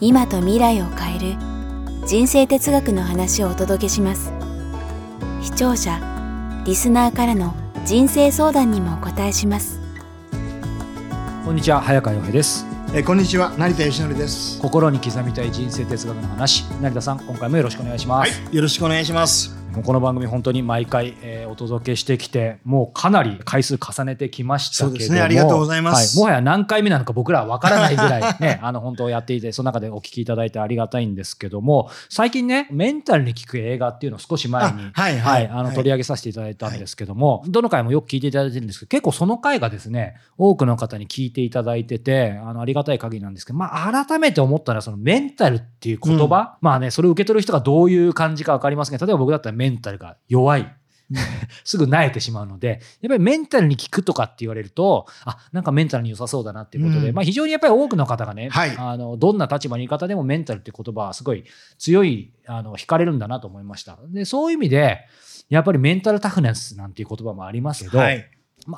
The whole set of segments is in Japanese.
今と未来を変える人生哲学の話をお届けします。視聴者・リスナーからの人生相談にもお答えします。こんにちは、早川洋平です。こんにちは、成田義則です。心に刻みたい人生哲学の話、成田さん、今回もよろしくお願いします。はい、よろしくお願いします。この番組本当に毎回お届けしてきて、もうかなり回数重ねてきましたけれども。そうですね、ありがとうございます。はい、もはや何回目なのか僕らはわからないぐらいね本当やっていて、その中でお聞きいただいてありがたいんですけども、最近ね、メンタルに効く映画っていうのを少し前に取り上げさせていただいたんですけども、どの回もよく聞いていただいてるんですけど、結構その回がですね、多くの方に聞いていただいてて、ありがたい限りなんですけど、改めて思ったら、そのメンタルっていう言葉、それを受け取る人がどういう感じかわかりますけど、例えば僕だったらメンタルが弱いすぐ萎えてしまうので、やっぱりメンタルに効くとかって言われると、なんかメンタルに良さそうだなっていうことで、非常にやっぱり多くの方がね、どんな立場にいる方でもメンタルっていう言葉はすごい強い惹かれるんだなと思いました。で、そういう意味でやっぱりメンタルタフネスなんていう言葉もありますけど、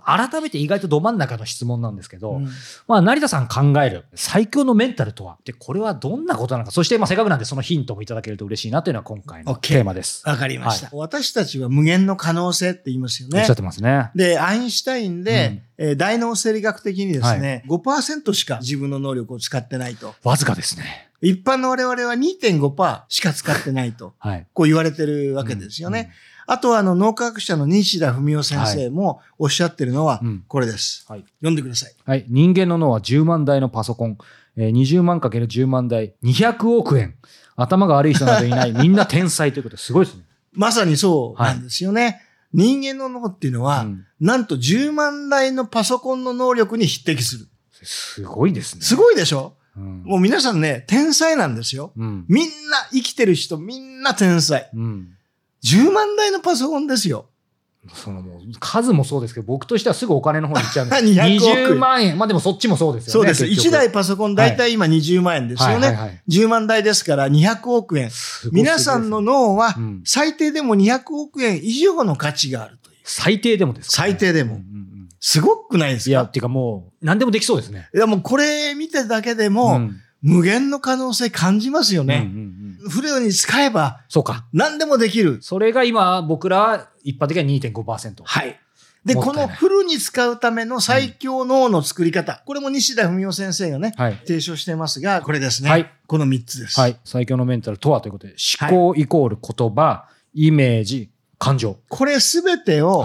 改めて意外とど真ん中の質問なんですけど、成田さん考える最強のメンタルとは、でこれはどんなことなのか、そしてせっかくなんでそのヒントもいただけると嬉しいなというのは今回のテーマです。わかりました。私たちは無限の可能性って言いますよね。おっしゃってますね。で、アインシュタインで、大脳生理学的にですね、5% しか自分の能力を使ってないと。わずかですね。一般の我々は 2.5% しか使ってないと、こう言われてるわけですよね。あとは脳科学者の西田文夫先生もおっしゃってるのはこれです。読んでください。人間の脳は10万台のパソコン、20万 ×10 万台、200億円。頭が悪い人などいない、みんな天才ということです。すごいですね。まさにそうなんですよね。人間の脳っていうのは、なんと10万台のパソコンの能力に匹敵する。すごいですね。すごいでしょ？もう皆さんね、天才なんですよ。みんな生きてる人、みんな天才。10万台のパソコンですよ。そのもう数もそうですけど、僕としてはすぐお金の方に行っちゃうんです。20万円。でもそっちもそうですよね。そうです。1台パソコン大体今20万円ですよね。10万台ですから200億円。皆さんの脳は最低でも200億円以上の価値があるという。最低でもですかね。最低でも。すごくないですか？いや、っていうかもう何でもできそうですね。いや、もうこれ見てるだけでも、無限の可能性感じますよね。フルに使えば何でもできる。それが今僕らは一般的には 2.5%。はい。で、このフルに使うための最強脳の作り方。これも西田文夫先生がね、提唱してますが、これですね。この3つです。最強のメンタルとはということで、思考イコール言葉、イメージ、感情。これすべてを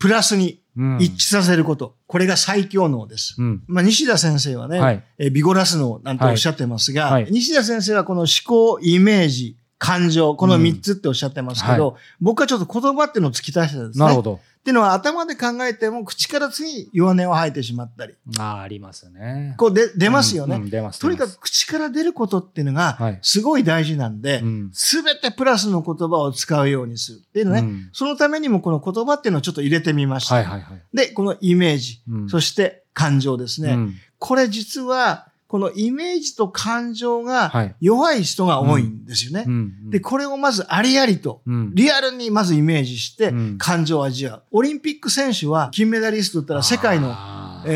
プラスに一致させること。これが最強脳です。西田先生はね、ビゴラス脳なんておっしゃってますが、西田先生はこの思考、イメージ、感情、この3つっておっしゃってますけど、僕はちょっと言葉っていうのを突き出したんですね。なるほど。っていうのは頭で考えても口からつい弱音を吐いてしまったり。ありますね。こう出ますよね。とにかく口から出ることっていうのがすごい大事なんで、すべてプラスの言葉を使うようにするっていうのね。そのためにもこの言葉っていうのをちょっと入れてみました。で、このイメージ、そして感情ですね。これ実は、このイメージと感情が弱い人が多いんですよね。で、これをまずありありと、リアルにまずイメージして感情を味わう。オリンピック選手は金メダリストだったら世界の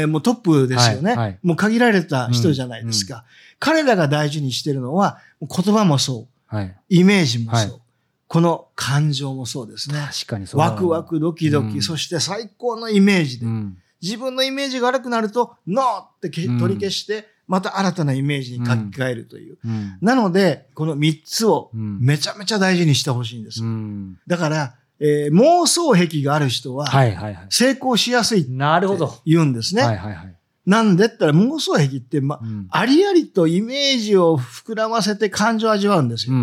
もうトップですよね。もう限られた人じゃないですか。彼らが大事にしているのは言葉もそう、イメージもそう。この感情もそうですね。確かにそう。ワクワクドキドキ、そして最高のイメージで。自分のイメージが悪くなると、ノーって取り消して、また新たなイメージに書き換えるという。なので、この3つをめちゃめちゃ大事にしてほしいんです。だから、妄想癖がある人は、成功しやすいって言うんですね。なんでったら妄想癖って、ありありとイメージを膨らませて感情を味わうんですよ。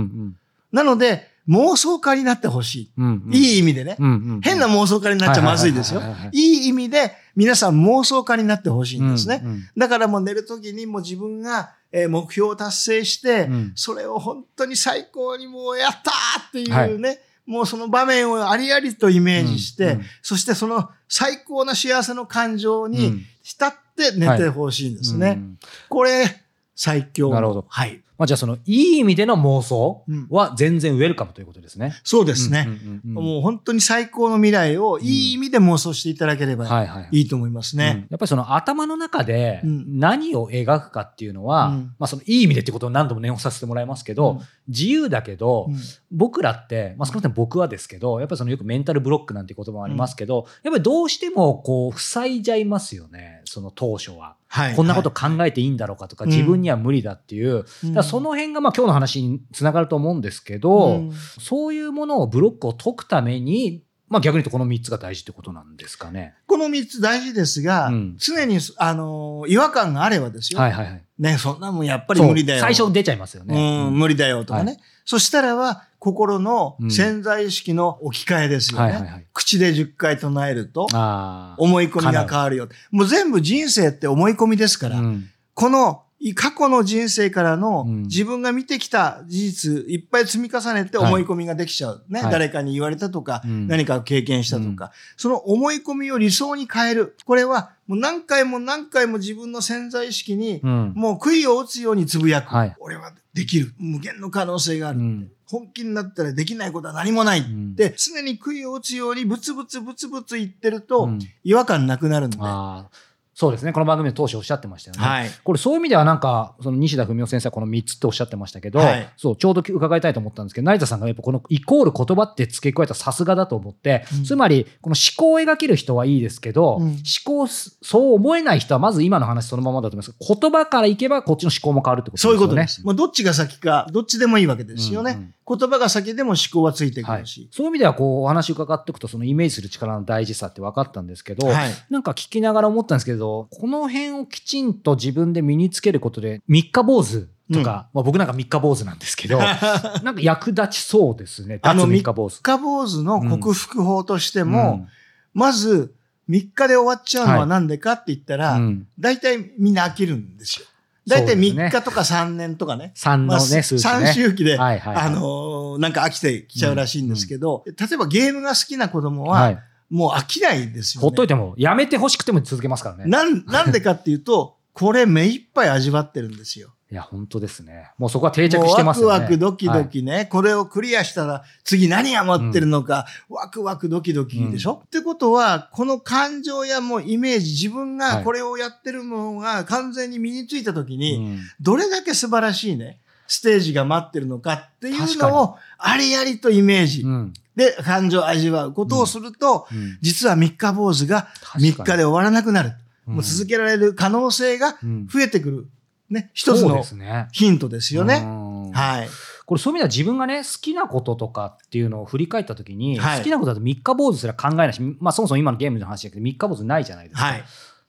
なので、妄想家になってほしい、うんうん。いい意味でね、うんうんうん。変な妄想家になっちゃまずいですよ。いい意味で皆さん妄想家になってほしいんですね、うんうん。だからもう寝る時にもう自分が目標を達成して、うん、それを本当に最高にもうやったーっていうね、はい、もうその場面をありありとイメージして、うんうん、そしてその最高な幸せの感情に浸って寝てほしいんですね。はい、うん、これ最強の。なるほど。はい。まあ、じゃあそのいい意味での妄想は全然ウェルカムということですね。うん、そうですね、うんうんうん。もう本当に最高の未来をいい意味で妄想していただければいいと思いますね。うん、はいはい、うん、やっぱりその頭の中で何を描くかっていうのは、うん、まあ、そのいい意味でってことを何度も念をさせてもらいますけど、うん、自由だけど、うん、僕らって、まあ、少なくとも僕はですけど、やっぱりそのよくメンタルブロックなんて言葉もありますけど、うん、やっぱりどうしてもこう塞いじゃいますよね、その当初は。はい、こんなこと考えていいんだろうかとか、はい、自分には無理だっていう、うん、だその辺がまあ今日の話につながると思うんですけど、うん、そういうものをブロックを解くために、まあ、逆に言うとこの3つが大事ってことなんですかね。この3つ大事ですが、うん、常に違和感があればですよ、はいはいはいね、そんなもんやっぱり無理だよ、最初出ちゃいますよね、うん、無理だよとかね、はい、そしたらは心の潜在意識の置き換えですよね、うん、はいはいはい、口で10回唱えると思い込みが変わるよ。もう全部人生って思い込みですから、うん、この過去の人生からの自分が見てきた事実いっぱい積み重ねて思い込みができちゃうね、はい、誰かに言われたとか、うん、何かを経験したとか、うん、その思い込みを理想に変える、これはもう何回も何回も自分の潜在意識にもう杭を打つようにつぶやく、はい、俺はできる、無限の可能性があるって、うん、本気になったらできないことは何もないって、うん、常に杭を打つようにブツブツブツブツ言ってると違和感なくなるんで、うん、そうですね、この番組の当初おっしゃってましたよね、はい、これそういう意味ではなんかその西田文夫先生はこの3つっておっしゃってましたけど、はい、そうちょうど伺いたいと思ったんですけど、成田さんがやっぱこのイコール言葉って付け加えたさすがだと思って、うん、つまりこの思考を描ける人はいいですけど、うん、思考そう思えない人はまず今の話そのままだと思いますけど、言葉からいけばこっちの思考も変わるってことですよね。そういうことです、まあ、どっちが先かどっちでもいいわけですよね、うんうん、言葉が先でも思考はついてくるし、はい、そういう意味ではこうお話伺っていくとそのイメージする力の大事さって分かったんですけど、はい、なんか聞きながら思ったんですけど、この辺をきちんと自分で身につけることで三日坊主とか、うん、まあ、僕なんか三日坊主なんですけどなんか役立ちそうですね。三日坊主の克服法としても、うん、まず3日で終わっちゃうのはなんでかって言ったら、はい、うん、大体みんな飽きるんですよ。大体3日とか3年とかね。3のね、数値ね。3周期で、はいはいはい、なんか飽きてきちゃうらしいんですけど、うんうん、例えばゲームが好きな子供は、はい、もう飽きないですよね。ほっといても、やめてほしくても続けますからね。なんでかっていうと、これ目いっぱい味わってるんですよ。いや、本当ですね。もうそこは定着してますよね。ワクワクドキドキね、はい。これをクリアしたら、次何が待ってるのか、うん、ワクワクドキドキでしょ、うん、ってことは、この感情やもうイメージ、自分がこれをやってるものが完全に身についたときに、はい、どれだけ素晴らしいね、ステージが待ってるのかっていうのを、ありありとイメージ。うん、で感情を味わうことをすると、うん、実は三日坊主が3日で終わらなくなる、うん、もう続けられる可能性が増えてくる、うん、ね、一つのヒントですよね。はい、これそういう意味では自分がね好きなこととかっていうのを振り返った時に、はい、好きなことだと三日坊主すら考えないし、まあ、そもそも今のゲームの話だけど三日坊主ないじゃないですか。はい、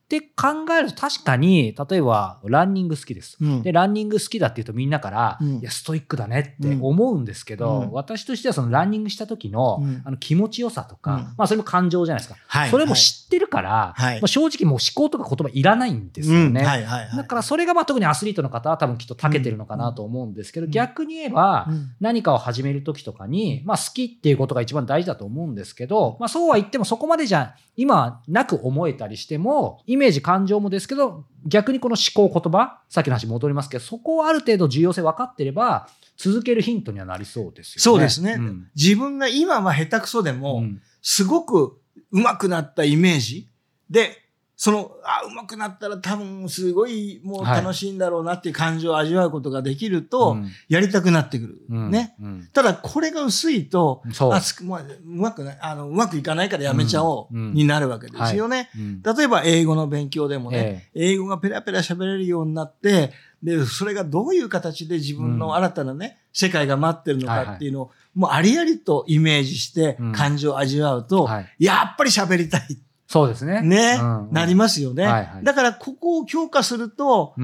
で考えると確かに例えばランニング好きです、うん、でランニング好きだっていうとみんなから、うん、いやストイックだねって思うんですけど、うん、私としてはそのランニングした時 の、うん、気持ちよさとか、うん、まあ、それも感情じゃないですか、はい、それも知ってるから、はい、まあ、正直もう思考とか言葉いらないんですよね、うん、はいはいはい、だからそれがまあ特にアスリートの方は多分きっと長けてるのかなと思うんですけど、うん、逆に言えば何かを始める時とかに、まあ、好きっていうことが一番大事だと思うんですけど、まあ、そうは言ってもそこまでじゃ今なく思えたりしてもイメージ感情もですけど、逆にこの思考言葉、さっきの話戻りますけど、そこをある程度重要性分かってれば続けるヒントにはなりそうですよね。そうですね、うん、自分が今は下手くそでも、うん、すごく上手くなったイメージで、その上手くなったら多分すごいもう楽しいんだろうなっていう感情を味わうことができると、はい、やりたくなってくる、うん、ね、うん、ただこれが薄いとうまくいかないからやめちゃおう、うん、になるわけですよね、はい、例えば英語の勉強でもね、英語がペラペラ喋れるようになって、でそれがどういう形で自分の新たなね、うん、世界が待ってるのかっていうのを、はいはい、もうありありとイメージして感情を味わうと、うん、はい、やっぱり喋りたいそうですね。ね、うんうん、なりますよね、はいはい。だからここを強化すると、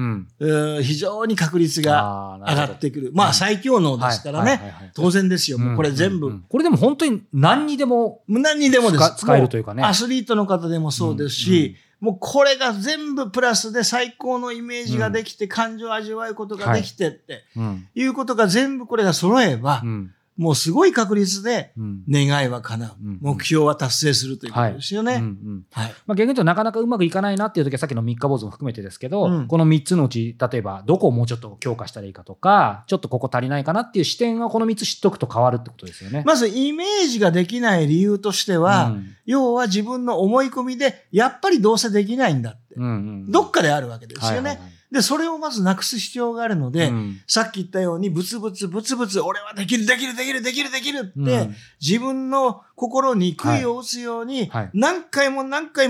非常に確率が上がってくる。まあ最強能ですからね。はいはいはいはい、当然ですよ。もうこれ全部、うんうんうん。これでも本当に何にでも。何にでもです。使えるというかね。アスリートの方でもそうですし、うんうん、もうこれが全部プラスで最高のイメージができて、うん、感情を味わうことができてって、はい、いうことが全部これが揃えば、うんもうすごい確率で願いは叶う、うん、目標は達成するということですよね、はいうんうんはいまあ、逆に言うとなかなかうまくいかないなっていう時はさっきの三日坊主も含めてですけど、うん、この3つのうち例えばどこをもうちょっと強化したらいいかとかちょっとここ足りないかなっていう視点はこの3つ知っとくと変わるってことですよね。まずイメージができない理由としては、うん、要は自分の思い込みでやっぱりどうせできないんだって、うんうん、どっかであるわけですよね、はいはいはいで、それをまずなくす必要があるので、うん、さっき言ったように、ブツブツ、俺はできるって、うん、自分の心に杭を打つように、はい、何回も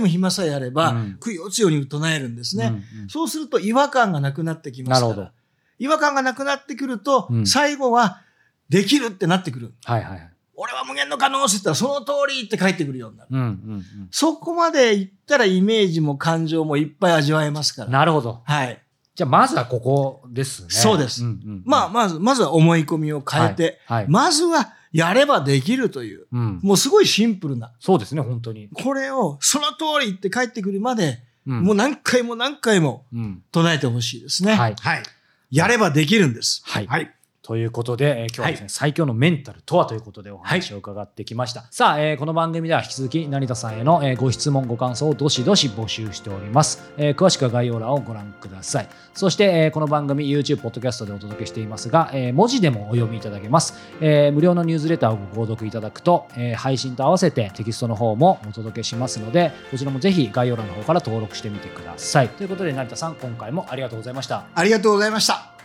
暇さえあれば、うん、杭を打つように唱えるんですね、うんうん。そうすると違和感がなくなってきますから。なるほど。違和感がなくなってくると、うん、最後は、できるってなってくる。はいはいはい。俺は無限の可能性って言ったらその通りって返ってくるようになる、うんうんうん、そこまで行ったらイメージも感情もいっぱい味わえますから。なるほど。はい。じゃあまずはここですね。そうです、うんうんうん、まずは思い込みを変えて、はいはい、まずはやればできるという、うん、もうすごいシンプルな。そうですね本当に。これをその通りって返ってくるまで、うん、もう何回も唱えてほしいですね、うんはいはい、やればできるんです、はいはいということで、今日はですね、はい、最強のメンタルとはということでお話を伺ってきました、はい、さあ、この番組では引き続き成田さんへの、ご質問ご感想をどしどし募集しております、詳しくは概要欄をご覧ください。そして、この番組 YouTube ポッドキャストでお届けしていますが、文字でもお読みいただけます、無料のニュースレターをご購読いただくと、配信と合わせてテキストの方もお届けしますのでこちらもぜひ概要欄の方から登録してみてください。ということで成田さん今回もありがとうございました。ありがとうございました。